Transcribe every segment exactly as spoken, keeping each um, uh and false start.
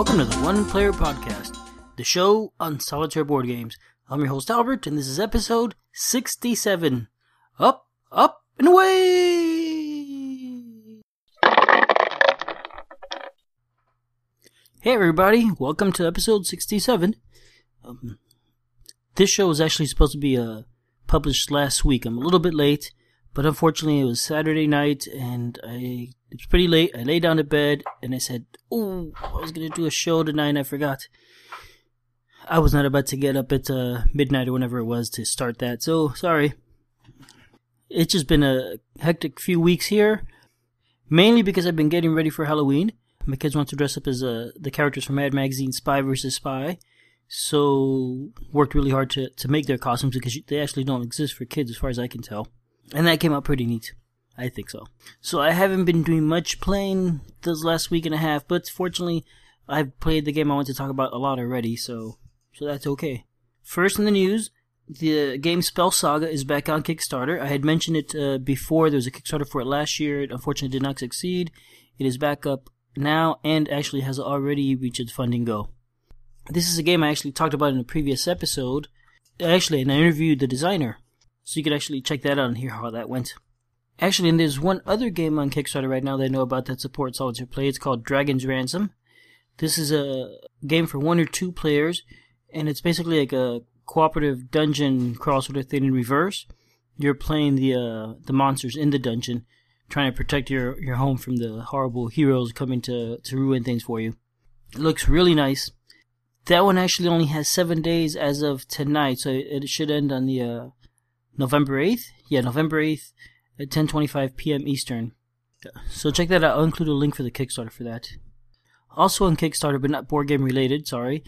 Welcome to the One Player Podcast, the show on solitaire board games. I'm your host Albert, and this is episode sixty-seven. Up, up, and away! Hey everybody, welcome to episode sixty-seven. Um, this show was actually supposed to be uh, published last week. I'm a little bit late, but unfortunately it was Saturday night, and I... It was pretty late. I lay down to bed, and I said, oh, I was going to do a show tonight, and I forgot. I was not about to get up at uh, midnight or whenever it was to start that, so sorry. It's just been a hectic few weeks here, mainly because I've been getting ready for Halloween. My kids want to dress up as uh, the characters from Mad Magazine, Spy versus. Spy, so worked really hard to, to make their costumes because they actually don't exist for kids as far as I can tell, and that came out pretty neat. I think so. So I haven't been doing much playing this last week and a half, but fortunately, I've played the game I want to talk about a lot already, so so that's okay. First in the news, the game Spell Saga is back on Kickstarter. I had mentioned it uh, before. There was a Kickstarter for it last year. It unfortunately did not succeed. It is back up now and actually has already reached its funding goal. This is a game I actually talked about in a previous episode, actually, and I interviewed the designer, so you could actually check that out and hear how that went. Actually, and there's one other game on Kickstarter right now that I know about that supports solitaire play. It's called Dragon's Ransom. This is a game for one or two players, and it's basically like a cooperative dungeon crossover thing in reverse. You're playing the uh, the monsters in the dungeon, trying to protect your, your home from the horrible heroes coming to, to ruin things for you. It looks really nice. That one actually only has seven days as of tonight, so it should end on the uh, November eighth. Yeah, November eighth. At ten twenty-five p.m. Eastern. So check that out. I'll include a link for the Kickstarter for that. Also on Kickstarter, but not board game related, sorry,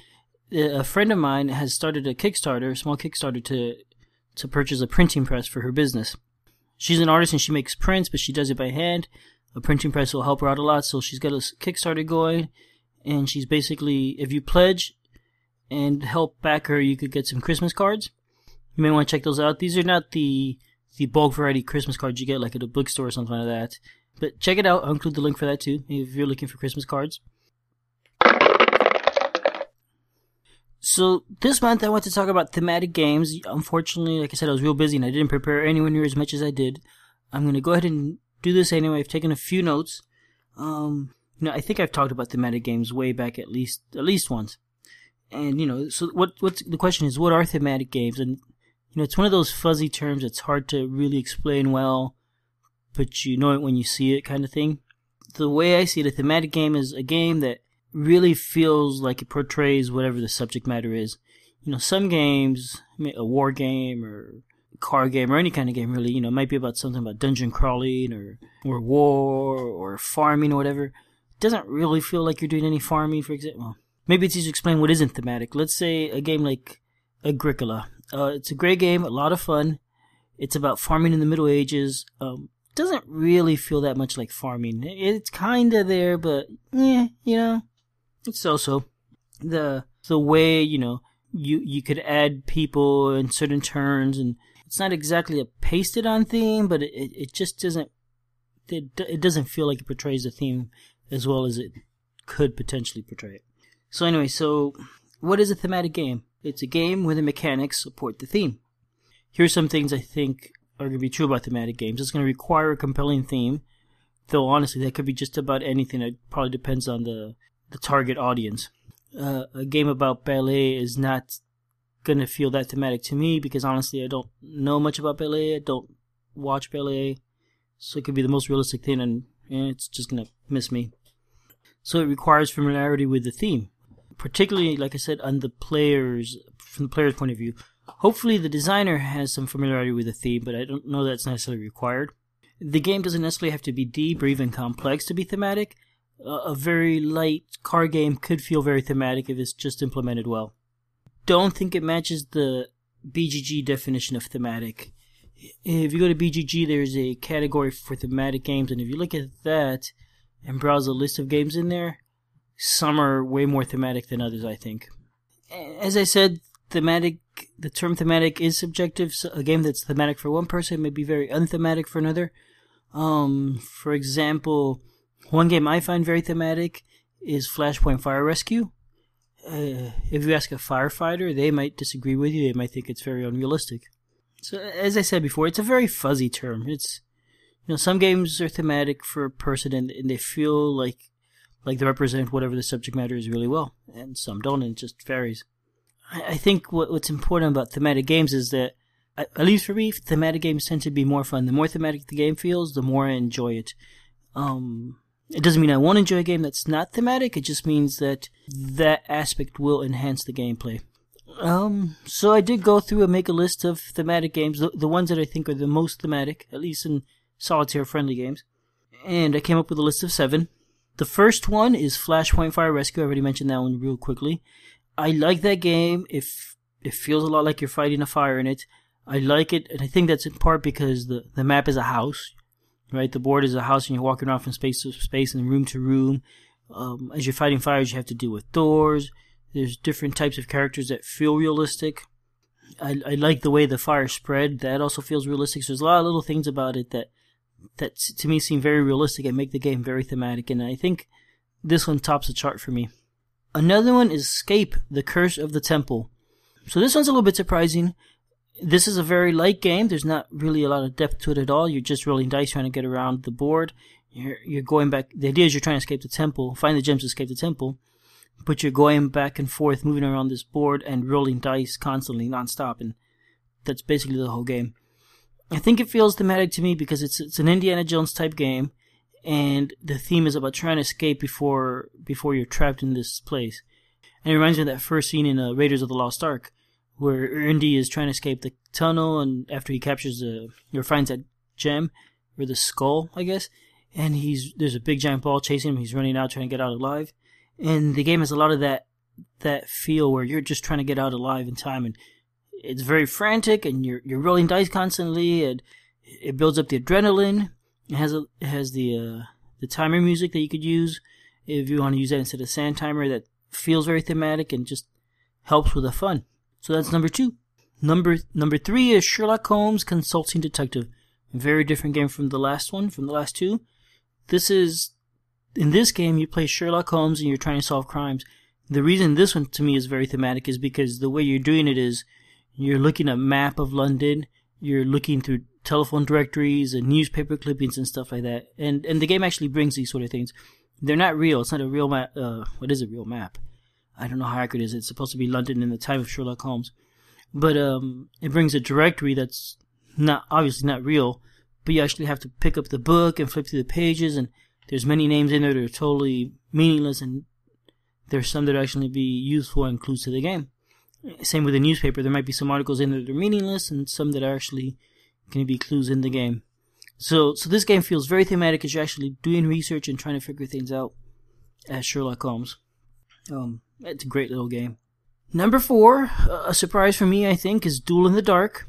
a friend of mine has started a Kickstarter, a small Kickstarter, to to purchase a printing press for her business. She's an artist and she makes prints, but she does it by hand. A printing press will help her out a lot, so she's got a Kickstarter going, and she's basically, if you pledge and help back her, you could get some Christmas cards. You may want to check those out. These are not the... the bulk variety Christmas cards you get like at a bookstore or something like that. But check it out. I'll include the link for that too if you're looking for Christmas cards. So this month I want to talk about thematic games. Unfortunately, like I said, I was real busy and I didn't prepare anywhere near as much as I did. I'm going to go ahead and do this anyway. I've taken a few notes. Um, you know, I think I've talked about thematic games way back at least at least once. And you know, so what what's the question is, what are thematic games? And you know, it's one of those fuzzy terms that's hard to really explain well, but you know it when you see it kind of thing. The way I see it, a thematic game is a game that really feels like it portrays whatever the subject matter is. You know, some games, I mean, a war game or a car game or any kind of game really, you know, might be about something about dungeon crawling or, or war or farming or whatever. It doesn't really feel like you're doing any farming, for example. Well, maybe it's easy to explain what isn't thematic. Let's say a game like Agricola. Uh, it's a great game, a lot of fun. It's about farming in the Middle Ages. Um, doesn't really feel that much like farming. It's kind of there, but yeah, you know, it's so-so. The the way, you know, you, you could add people in certain turns, and it's not exactly a pasted-on theme, but it, it just doesn't, it, it doesn't feel like it portrays the theme as well as it could potentially portray it. So anyway, so what is a thematic game? It's a game where the mechanics support the theme. Here's some things I think are going to be true about thematic games. It's going to require a compelling theme, though honestly that could be just about anything. It probably depends on the, the target audience. Uh, a game about ballet is not going to feel that thematic to me because honestly I don't know much about ballet. I don't watch ballet. So it could be the most realistic thing and eh, it's just going to miss me. So it requires familiarity with the theme. Particularly, like I said, on the players, from the player's point of view. Hopefully the designer has some familiarity with the theme, but I don't know that's necessarily required. The game doesn't necessarily have to be deep or even complex to be thematic. Uh, a very light card game could feel very thematic if it's just implemented well. Don't think it matches the B G G definition of thematic. If you go to B G G, there's a category for thematic games, and if you look at that and browse a list of games in there, some are way more thematic than others, I think. As I said, thematic, the term thematic is subjective. So a game that's thematic for one person may be very unthematic for another. Um, for example, one game I find very thematic is Flashpoint Fire Rescue. Uh, if you ask a firefighter, they might disagree with you. They might think it's very unrealistic. So, as I said before, it's a very fuzzy term. It's, you know, some games are thematic for a person, and, and they feel like like they represent whatever the subject matter is really well, and some don't, and it just varies. I, I think what, what's important about thematic games is that, at least for me, thematic games tend to be more fun. The more thematic the game feels, the more I enjoy it. Um, it doesn't mean I won't enjoy a game that's not thematic. It just means that that aspect will enhance the gameplay. Um, so I did go through and make a list of thematic games, the, the ones that I think are the most thematic, at least in solitaire-friendly games. And I came up with a list of seven. The first one is Flashpoint Fire Rescue. I already mentioned that one real quickly. I like that game. If it feels a lot like you're fighting a fire in it. I like it, and I think that's in part because the, the map is a house, right? The board is a house, and you're walking around from space to space and room to room. Um, as you're fighting fires, you have to deal with doors. There's different types of characters that feel realistic. I, I like the way the fire spread. That also feels realistic. So there's a lot of little things about it that, that to me seem very realistic and make the game very thematic. And I think this one tops the chart for me. Another one is Escape the Curse of the Temple. So this one's a little bit surprising. This is a very light game. There's not really a lot of depth to it at all. You're just rolling dice trying to get around the board. You're, you're going back. The idea is you're trying to escape the temple, find the gems to escape the temple. But you're going back and forth, moving around this board and rolling dice constantly, nonstop, and that's basically the whole game. I think it feels thematic to me because it's it's an Indiana Jones type game, and the theme is about trying to escape before before you're trapped in this place. And it reminds me of that first scene in uh, Raiders of the Lost Ark, where Indy is trying to escape the tunnel, and after he captures the or finds that gem or the skull, I guess, and he's there's a big giant ball chasing him. He's running out trying to get out alive. And the game has a lot of that that feel where you're just trying to get out alive in time, and it's very frantic, and you're you're rolling dice constantly, and it builds up the adrenaline. It has a, it has the uh, the timer music that you could use if you want to use that instead of sand timer. That feels very thematic and just helps with the fun. So that's number two. Number number three is Sherlock Holmes, Consulting Detective. A very different game from the last one, from the last two. This is. In this game, you play Sherlock Holmes and you're trying to solve crimes. The reason this one, to me, is very thematic is because the way you're doing it is you're looking at a map of London, you're looking through telephone directories and newspaper clippings and stuff like that. And and the game actually brings these sort of things. They're not real. It's not a real map. Uh, what is a real map? I don't know how accurate it is. It's supposed to be London in the time of Sherlock Holmes. But um, it brings a directory that's not obviously not real, but you actually have to pick up the book and flip through the pages, and there's many names in there that are totally meaningless, and there's some that actually be useful and clues to the game. Same with the newspaper. There might be some articles in there that are meaningless, and some that are actually going to be clues in the game. So so this game feels very thematic because you're actually doing research and trying to figure things out as Sherlock Holmes. Um, it's a great little game. Number four, a surprise for me, I think, is Duel in the Dark.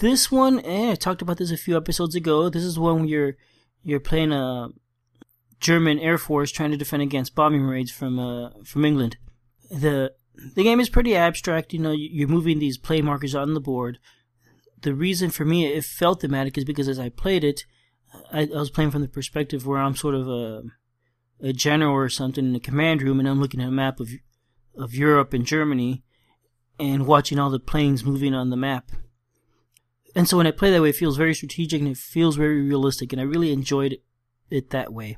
This one, eh, I talked about this a few episodes ago. This is one where you're You're playing a German Air Force trying to defend against bombing raids from uh, from England. The the game is pretty abstract. You know, you're moving these play markers on the board. The reason for me it felt thematic is because as I played it, I, I was playing from the perspective where I'm sort of a, a general or something in the command room, and I'm looking at a map of of Europe and Germany and watching all the planes moving on the map. And so when I play that way, it feels very strategic, and it feels very realistic, and I really enjoyed it, it that way.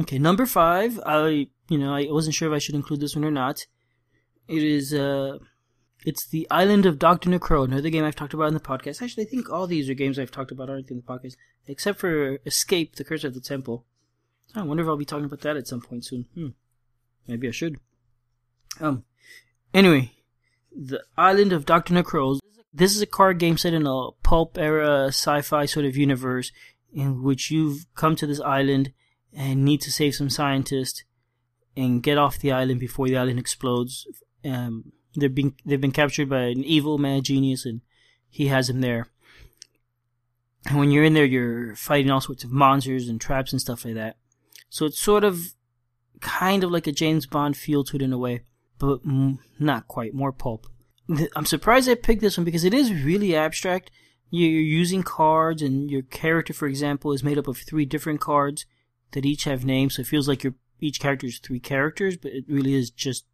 Okay, number five, I you know I wasn't sure if I should include this one or not. It is uh, it's the Island of Doctor Necro, another game I've talked about in the podcast. Actually, I think all these are games I've talked about aren't in the podcast, except for Escape the Curse of the Temple. So I wonder if I'll be talking about that at some point soon. Hmm, maybe I should. Um, anyway, the Island of Doctor Necro. This is a card game set in a pulp-era sci-fi sort of universe in which you've come to this island and need to save some scientists and get off the island before the island explodes. Um, they've been they've been captured by an evil mad genius, and he has them there. And when you're in there, you're fighting all sorts of monsters and traps and stuff like that. So it's sort of kind of like a James Bond feel to it in a way, but not quite, more pulp. I'm surprised I picked this one because it is really abstract. You're using cards, and your character, for example, is made up of three different cards that each have names, so it feels like you're each character is three characters, but it really is just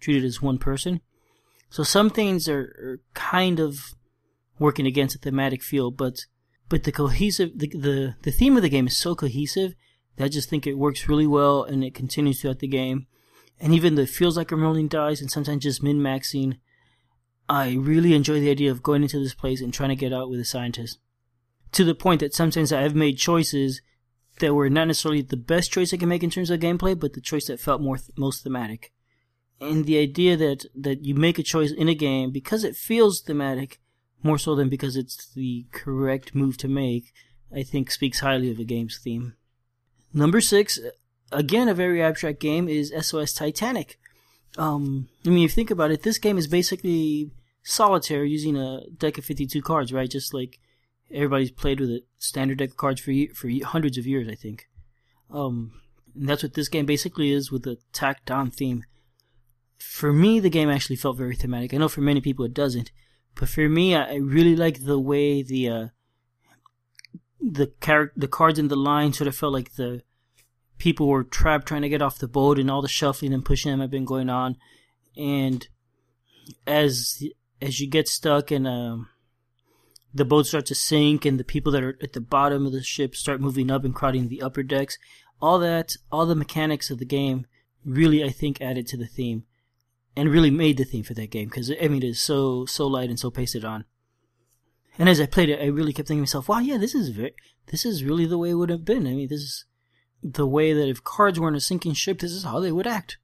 treated as one person. So some things are, are kind of working against a thematic feel, but but the cohesive the, the the theme of the game is so cohesive that I just think it works really well, and it continues throughout the game. And even though it feels like I'm rolling dice and sometimes just min-maxing, I really enjoy the idea of going into this place and trying to get out with a scientist. To the point that sometimes I have made choices that were not necessarily the best choice I can make in terms of gameplay, but the choice that felt more th- most thematic. And the idea that, that you make a choice in a game because it feels thematic, more so than because it's the correct move to make, I think speaks highly of a game's theme. Number six, again a very abstract game, is S O S Titanic. Um, I mean, if you think about it, this game is basically solitaire using a deck of fifty-two cards, right? Just like everybody's played with a standard deck of cards for for hundreds of years, I think. Um, and that's what this game basically is, with a tacked-on theme. For me, the game actually felt very thematic. I know for many people it doesn't, but for me, I really like the way the uh, the char- the cards in the line sort of felt like the people were trapped trying to get off the boat, and all the shuffling and pushing them had been going on. And as as you get stuck and um, the boat starts to sink, and the people that are at the bottom of the ship start moving up and crowding the upper decks, all that, all the mechanics of the game, really I think added to the theme. And really made the theme for that game, because I mean, it is so so light and so pasted on. And as I played it, I really kept thinking to myself, "Wow, yeah, this is very, this is really the way it would have been." I mean, this is the way that if cards were in a sinking ship, this is how they would act.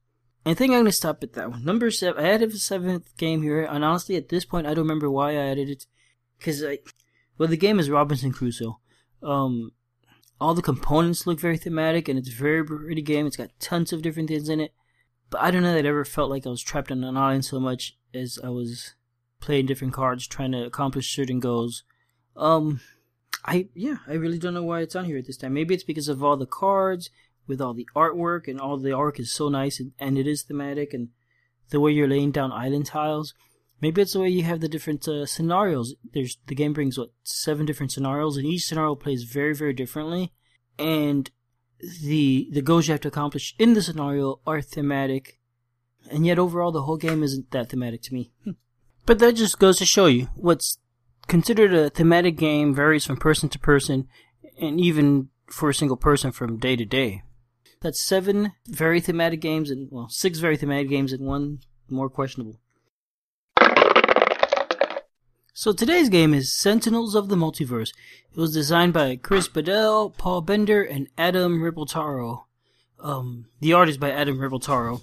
And I think I'm going to stop at that one. Number seven, I added a seventh game here, and honestly, at this point, I don't remember why I added it, because I, well, the game is Robinson Crusoe. Um, all the components look very thematic, and it's a very pretty game. It's got tons of different things in it. But I don't know that I ever felt like I was trapped on an island so much as I was playing different cards, trying to accomplish certain goals. Um, I yeah, I really don't know why it's on here at this time. Maybe it's because of all the cards, with all the artwork, and all the artwork is so nice, and, and it is thematic, and the way you're laying down island tiles. Maybe it's the way you have the different uh, scenarios. There's the game brings, what, seven different scenarios, and each scenario plays very, very differently, and The the goals you have to accomplish in the scenario are thematic, and yet overall the whole game isn't that thematic to me. But that just goes to show you, what's considered a thematic game varies from person to person, and even for a single person from day to day. That's seven very thematic games, and well, six very thematic games and one more questionable. So today's game is Sentinels of the Multiverse. It was designed by Chris Bedell, Paul Bender, and Adam Ribeltaro. Um, the art is by Adam Ribeltaro.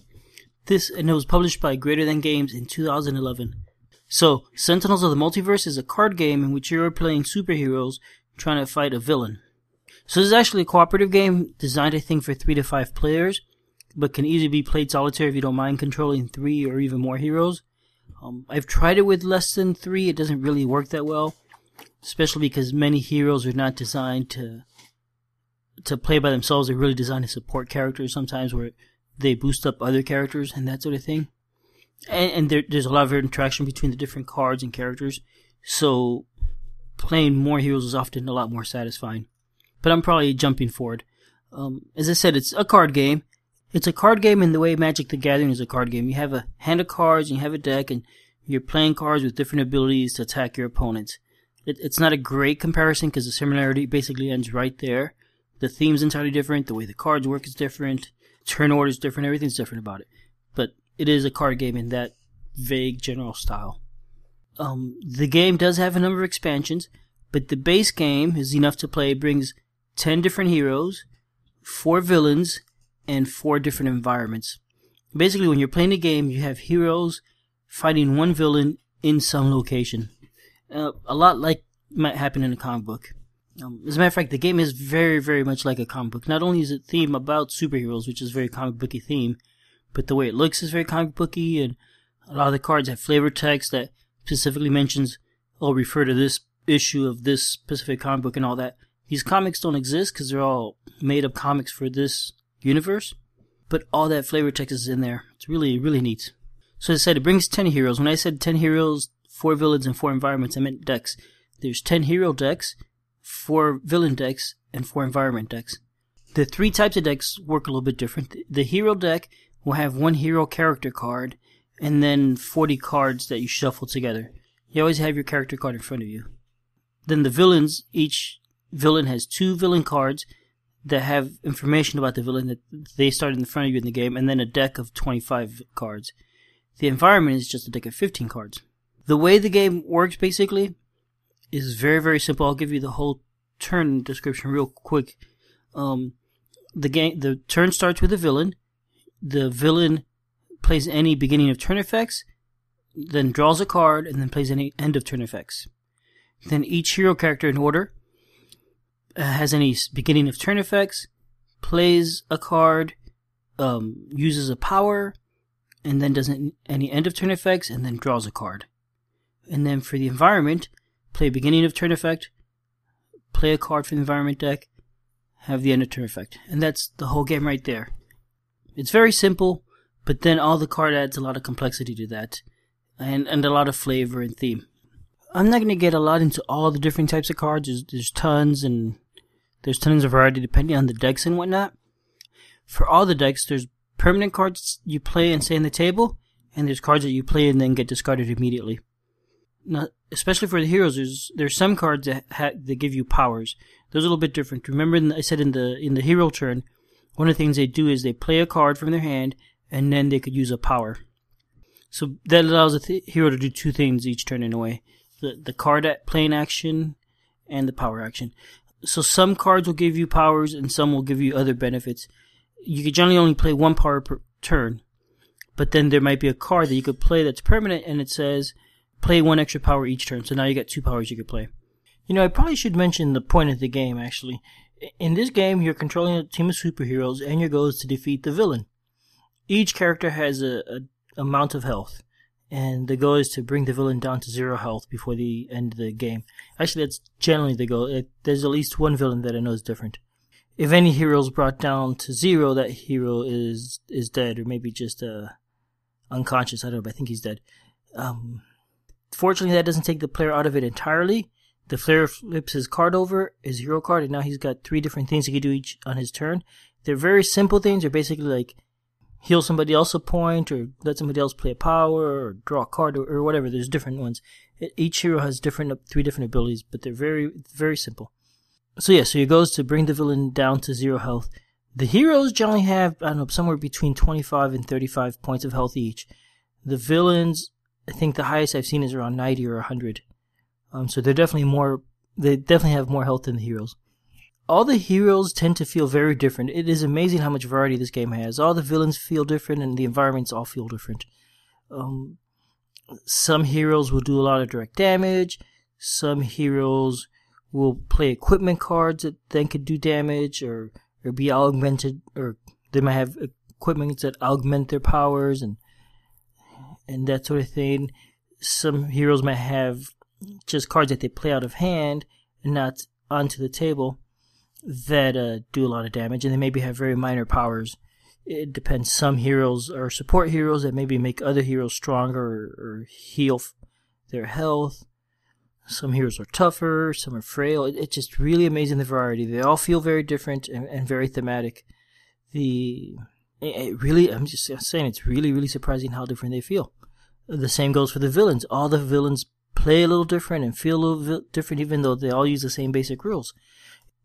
This, and it was published by Greater Than Games in two thousand eleven. So, Sentinels of the Multiverse is a card game in which you are playing superheroes trying to fight a villain. So this is actually a cooperative game designed, I think, for three to five players, but can easily be played solitaire if you don't mind controlling three or even more heroes. Um, I've tried it with less than three. It doesn't really work that well, especially because many heroes are not designed to to play by themselves. They're really designed to support characters sometimes, where they boost up other characters and that sort of thing. And, and there, there's a lot of interaction between the different cards and characters, so playing more heroes is often a lot more satisfying. But I'm probably jumping forward. Um, as I said, it's a card game. It's a card game in the way Magic the Gathering is a card game. You have a hand of cards, and you have a deck, and you're playing cards with different abilities to attack your opponents. It, it's not a great comparison because the similarity basically ends right there. The theme's entirely different. The way the cards work is different. Turn order is different. Everything's different about it. But it is a card game in that vague general style. Um, the game does have a number of expansions, but the base game is enough to play. It brings ten different heroes, four villains, and four different environments. Basically, when you're playing the game, you have heroes fighting one villain in some location. Uh, a lot like might happen in a comic book. Um, as a matter of fact, the game is very, very much like a comic book. Not only is it theme about superheroes, which is very comic booky theme, but the way it looks is very comic booky, and a lot of the cards have flavor text that specifically mentions, oh, refer to this issue of this specific comic book and all that. These comics don't exist because they're all made-up comics for this universe, but all that flavor text is in there. It's really, really neat. So as I said, it brings ten heroes. When I said ten heroes, four villains, and four environments, I meant decks. There's ten hero decks, four villain decks, and four environment decks. The three types of decks work a little bit different. The hero deck will have one hero character card and then forty cards that you shuffle together. You always have your character card in front of you. Then the villains, each villain has two villain cards that have information about the villain that they started in front of you in the game, and then a deck of twenty-five cards. The environment is just a deck of fifteen cards. The way the game works, basically, is very, very simple. I'll give you the whole turn description real quick. Um... The game, the turn starts with a villain. The villain plays any beginning of turn effects, then draws a card, and then plays any end of turn effects. Then each hero character in order uh, has any beginning of turn effects, plays a card, um, uses a power, and then does any end of turn effects, and then draws a card. And then for the environment, play beginning of turn effect, play a card from the environment deck, have the end of turn effect. And that's the whole game right there. It's very simple, but then all the card adds a lot of complexity to that, and, and a lot of flavor and theme. I'm not going to get a lot into all the different types of cards. There's, there's tons, and there's tons of variety depending on the decks and whatnot. For all the decks, there's permanent cards you play and stay on the table, and there's cards that you play and then get discarded immediately. Now, especially for the heroes, there's, there's some cards that ha- that give you powers. Those are a little bit different. Remember, in the, I said in the in the hero turn, one of the things they do is they play a card from their hand, and then they could use a power. So that allows a th- hero to do two things each turn in a way: the the card playing action and the power action. So some cards will give you powers, and some will give you other benefits. You can generally only play one power per turn, but then there might be a card that you could play that's permanent, and it says, play one extra power each turn, so now you got two powers you could play. You know, I probably should mention the point of the game, actually. In this game, you're controlling a team of superheroes, and your goal is to defeat the villain. Each character has a, a amount of health, and the goal is to bring the villain down to zero health before the end of the game. Actually, that's generally the goal. It, there's at least one villain that I know is different. If any hero is brought down to zero, that hero is is dead, or maybe just uh, unconscious. I don't know, but I think he's dead. Um... Fortunately, that doesn't take the player out of it entirely. The player flips his card over, his hero card, and now he's got three different things he can do each on his turn. They're very simple things. They're basically like heal somebody else a point, or let somebody else play a power, or draw a card, or, or whatever. There's different ones. Each hero has different three different abilities, but they're very, very simple. So yeah, so your goal is to bring the villain down to zero health. The heroes generally have, I don't know, somewhere between twenty-five and thirty-five points of health each. The villains, I think the highest I've seen is around ninety or one hundred. Um, so they're definitely more, they definitely have more health than the heroes. All the heroes tend to feel very different. It is amazing how much variety this game has. All the villains feel different, and the environments all feel different. Um, some heroes will do a lot of direct damage. Some heroes will play equipment cards that then could do damage, or, or be augmented, or they might have equipment that augment their powers, and and that sort of thing. Some heroes might have just cards that they play out of hand and not onto the table that uh, do a lot of damage, and they maybe have very minor powers. It depends. Some heroes are support heroes that maybe make other heroes stronger or, or heal their health. Some heroes are tougher, some are frail. It, it's just really amazing, the variety. They all feel very different and, and very thematic. The... It really, I'm just saying, it's really, really surprising how different they feel. The same goes for the villains. All the villains play a little different and feel a little different, even though they all use the same basic rules.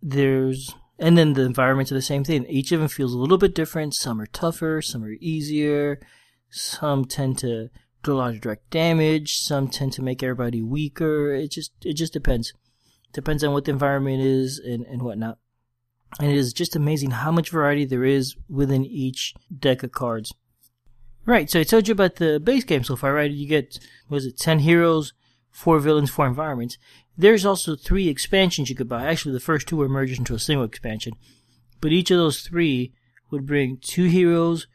There's, and then the environments are the same thing. Each of them feels a little bit different. Some are tougher, some are easier. Some tend to do a lot of direct damage. Some tend to make everybody weaker. It just, it just depends. Depends on what the environment is and, and whatnot. And it is just amazing how much variety there is within each deck of cards. Right, so I told you about the base game so far, right? You get, what is it, ten heroes, four villains, four environments. There's also three expansions you could buy. Actually, the first two were merged into a single expansion. But each of those three would bring two heroes,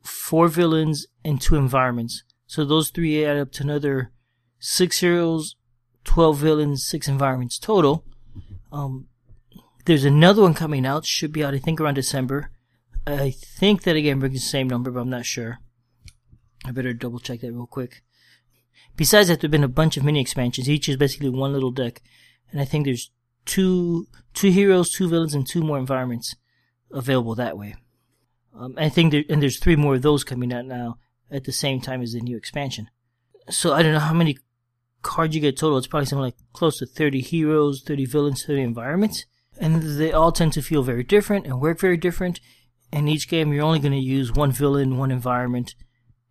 four villains, and two environments. So those three add up to another six heroes, twelve villains, six environments total. Um... There's another one coming out, should be out, I think, around December. I think that again brings the same number, but I'm not sure. I better double check that real quick. Besides that, there have been a bunch of mini expansions. Each is basically one little deck. And I think there's two two heroes, two villains, and two more environments. available that way. Um, I think there, and there's three more of those coming out now at the same time as the new expansion. So I don't know how many cards you get total. It's probably something like close to thirty heroes, thirty villains, thirty environments. And they all tend to feel very different and work very different. In each game, you're only going to use one villain, one environment,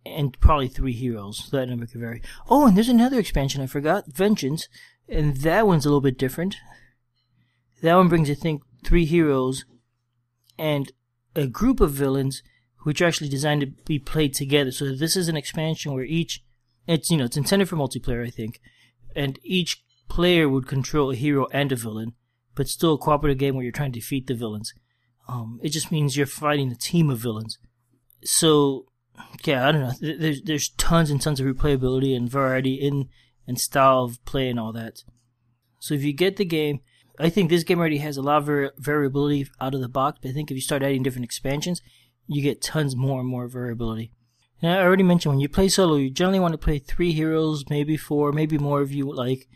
and probably three heroes. So that number could vary. Oh, and there's another expansion I forgot, Vengeance. And that one's a little bit different. That one brings, I think, three heroes and a group of villains, which are actually designed to be played together. So this is an expansion where each... It's, you know, it's intended for multiplayer, I think. And each player would control a hero and a villain, but still a cooperative game where you're trying to defeat the villains. Um, it just means you're fighting a team of villains. So, yeah, I don't know. There's there's tons and tons of replayability and variety in and style of play and all that. So if you get the game, I think this game already has a lot of vari- variability out of the box, but I think if you start adding different expansions, you get tons more and more variability. Now, I already mentioned when you play solo, you generally want to play three heroes, maybe four, maybe more if you like.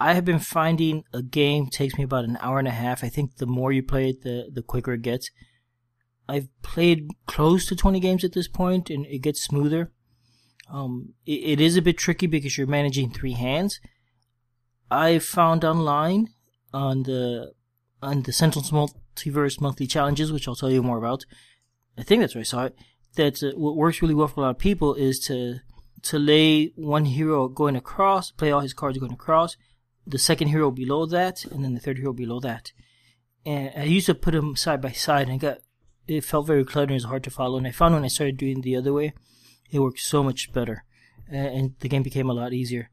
I have been finding a game takes me about an hour and a half. I think the more you play it, the, the quicker it gets. I've played close to twenty games at this point, and it gets smoother. Um, it, it is a bit tricky because you're managing three hands. I found online on the on the Sentinels of the Multiverse monthly challenges, which I'll tell you more about. I think that's where I saw it. That uh, what works really well for a lot of people is to to lay one hero going across, play all his cards going across, the second hero below that, and then the third hero below that. And I used to put them side by side, and I got it felt very cluttered and it was hard to follow. And I found when I started doing it the other way, it worked so much better, and the game became a lot easier.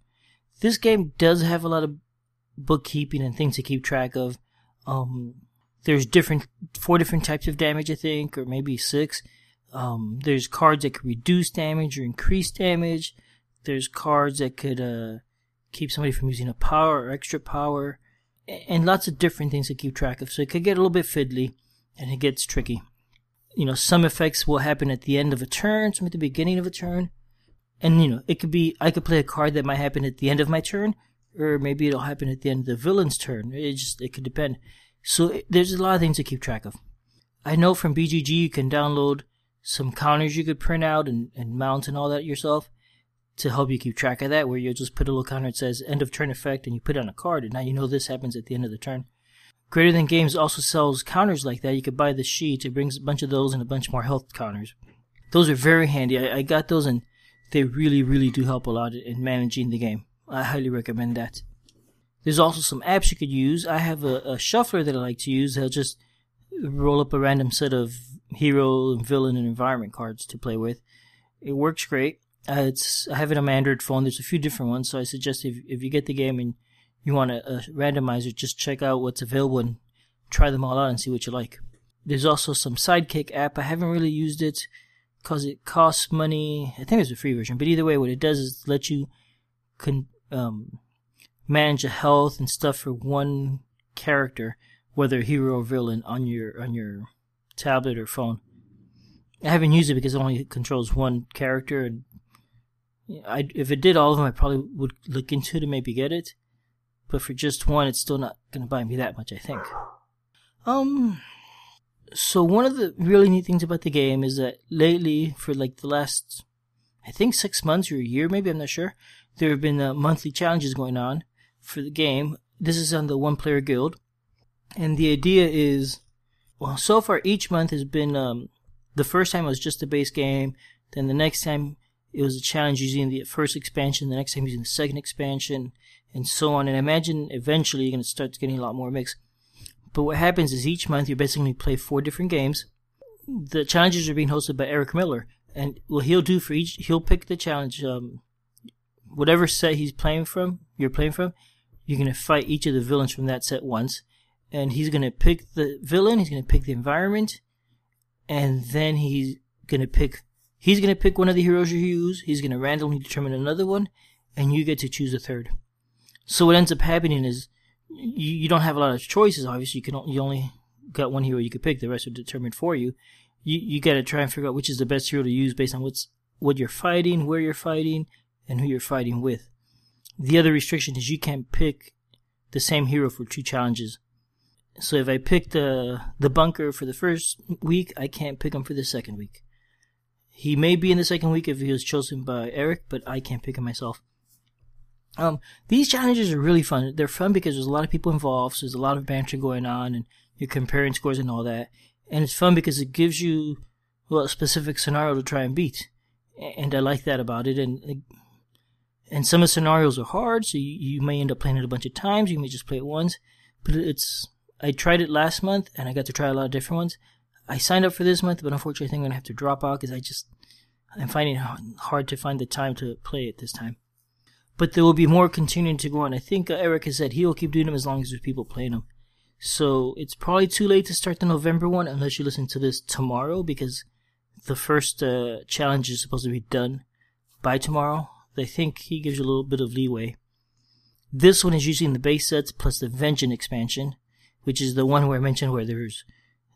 This game does have a lot of bookkeeping and things to keep track of. Um, there's different four different types of damage, I think, or maybe six. Um, there's cards that could reduce damage or increase damage. There's cards that could uh, keep somebody from using a power or extra power. And lots of different things to keep track of. So it could get a little bit fiddly, and it gets tricky. You know, some effects will happen at the end of a turn, some at the beginning of a turn. And, you know, it could be, I could play a card that might happen at the end of my turn, or maybe it'll happen at the end of the villain's turn. It just, it could depend. So it, there's a lot of things to keep track of. I know from B G G you can download some counters you could print out and, and mount and all that yourself to help you keep track of that, where you'll just put a little counter that says end of turn effect and you put it on a card and now you know this happens at the end of the turn. Greater Than Games also sells counters like that. You could buy the sheet. It brings a bunch of those and a bunch more health counters. Those are very handy. I, I got those and they really, really do help a lot in managing the game. I highly recommend that. There's also some apps you could use. I have a, a shuffler that I like to use. They'll just roll up a random set of hero and villain and environment cards to play with. It works great. Uh, it's I have it on my Android phone. There's a few different ones, so I suggest if if you get the game and you want a, a randomizer, just check out what's available and try them all out and see what you like. There's also some Sidekick app. I haven't really used it because it costs money. I think there's a free version, but either way, what it does is let you con- um, manage the health and stuff for one character, whether hero or villain, on your on your tablet or phone. I haven't used it because it only controls one character, and I, if it did all of them, I probably would look into it and maybe get it. But for just one, it's still not going to buy me that much, I think. Um. So one of the really neat things about the game is that lately, for like the last, I think six months or a year, maybe, I'm not sure, there have been uh, monthly challenges going on for the game. This is on the one-player guild, and the idea is, well, so far each month has been, um, the first time it was just the base game, then the next time it was a challenge using the first expansion, the next time using the second expansion, and so on. And I imagine eventually you're going to start getting a lot more mix. But what happens is each month you basically play four different games. The challenges are being hosted by Eric Miller, and what he'll do for each, he'll pick the challenge, um, whatever set he's playing from, you're playing from, you're going to fight each of the villains from that set once. And he's going to pick the villain, he's going to pick the environment, and then he's going to pick he's going to pick one of the heroes you use, he's going to randomly determine another one, and you get to choose a third. So what ends up happening is you, you don't have a lot of choices, obviously. You can you only got one hero you could pick, the rest are determined for you. You you got to try and figure out which is the best hero to use based on what's what you're fighting, where you're fighting, and who you're fighting with. The other restriction is you can't pick the same hero for two challenges. So if I pick the the bunker for the first week, I can't pick him for the second week. He may be in the second week if he was chosen by Eric, but I can't pick him myself. Um, these challenges are really fun. They're fun because there's a lot of people involved, so there's a lot of banter going on, and you're comparing scores and all that. And it's fun because it gives you, well, a specific scenario to try and beat. And I like that about it. And and some of the scenarios are hard, so you, you may end up playing it a bunch of times. You may just play it once. But it's... I tried it last month, and I got to try a lot of different ones. I signed up for this month, but unfortunately I think I'm going to have to drop out because I just, I'm finding it hard to find the time to play it this time. But there will be more continuing to go on. I think Eric has said he will keep doing them as long as there's people playing them. So it's probably too late to start the November one unless you listen to this tomorrow, because the first uh, challenge is supposed to be done by tomorrow. I think he gives you a little bit of leeway. This one is using the base sets plus the Vengeance expansion, which is the one where I mentioned where there's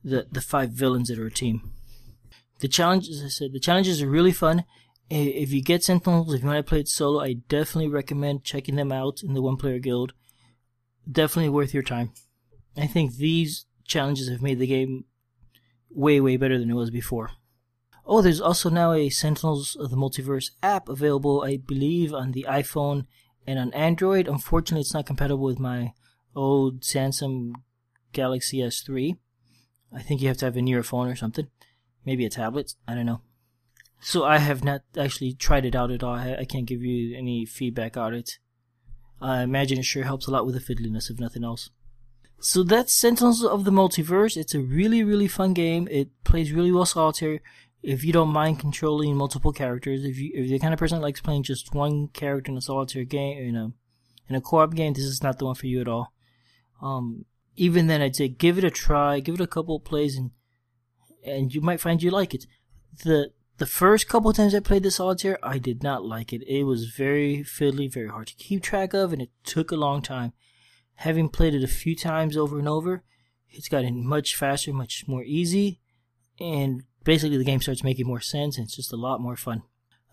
the, the five villains that are a team. The challenges, as I said, the challenges are really fun. If you get Sentinels, if you want to play it solo, I definitely recommend checking them out in the one-player guild. Definitely worth your time. I think these challenges have made the game way, way better than it was before. Oh, there's also now a Sentinels of the Multiverse app available, I believe, on the iPhone and on Android. Unfortunately, it's not compatible with my old Samsung Galaxy S three. I think you have to have a newer phone or something. Maybe a tablet. I don't know. So I have not actually tried it out at all. I can't give you any feedback on it. I imagine it sure helps a lot with the fiddliness, if nothing else. So that's Sentinels of the Multiverse. It's a really, really fun game. It plays really well solitaire. If you don't mind controlling multiple characters, if, you, if you're the kind of person that likes playing just one character in a solitaire game, in a, in a co-op game, this is not the one for you at all. Um, even then, I'd say give it a try. Give it a couple of plays, and and you might find you like it. The... The first couple of times I played this solitaire, I did not like it. It was very fiddly, very hard to keep track of, and it took a long time. Having played it a few times over and over, it's gotten much faster, much more easy, and basically the game starts making more sense, and it's just a lot more fun.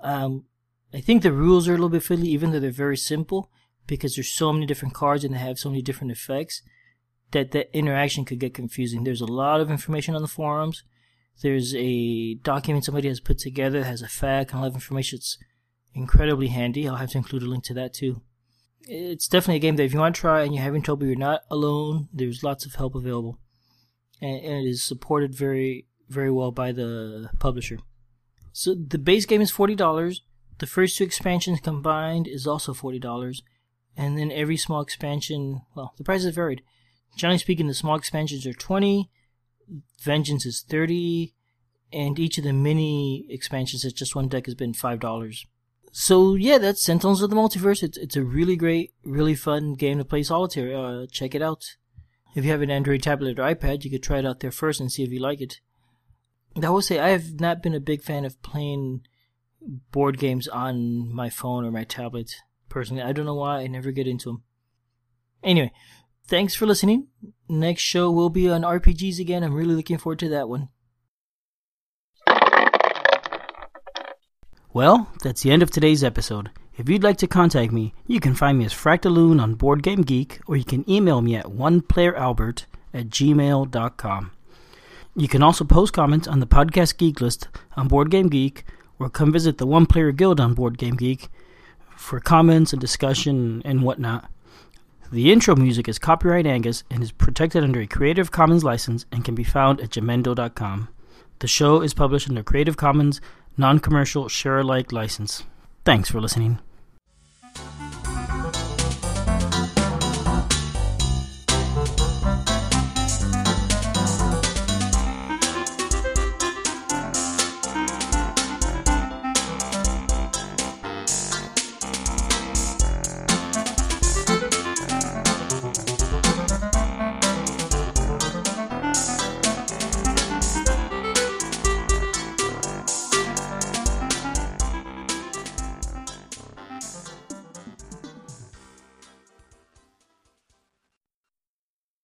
Um, I think the rules are a little bit fiddly, even though they're very simple, because there's so many different cards and they have so many different effects, that that interaction could get confusing. There's a lot of information on the forums. There's a document somebody has put together that has a F A Q and a lot of information. It's incredibly handy. I'll have to include a link to that too. It's definitely a game that if you want to try and you're having trouble, you're not alone. There's lots of help available. And it is supported very, very well by the publisher. So the base game is forty dollars. The first two expansions combined is also forty dollars. And then every small expansion, well, the prices varied. Generally speaking, the small expansions are twenty dollars. Vengeance is thirty dollars, and each of the mini expansions that's just one deck has been five dollars. So yeah, that's Sentinels of the Multiverse. It's it's a really great, really fun game to play solitaire. Uh, check it out. If you have an Android tablet or iPad, you could try it out there first and see if you like it. I will say I have not been a big fan of playing board games on my phone or my tablet, personally. I don't know why. I never get into them. Anyway, thanks for listening. Next show will be on R P Gs again. I'm really looking forward to that one. Well, that's the end of today's episode. If you'd like to contact me, you can find me as Fractaloon on BoardGameGeek, or you can email me at one player albert at gmail dot com. You can also post comments on the Podcast Geek List on BoardGameGeek, or come visit the One Player Guild on BoardGameGeek for comments and discussion and whatnot. The intro music is copyright Angus and is protected under a Creative Commons license and can be found at jamendo dot com. The show is published under Creative Commons non-commercial share-alike license. Thanks for listening.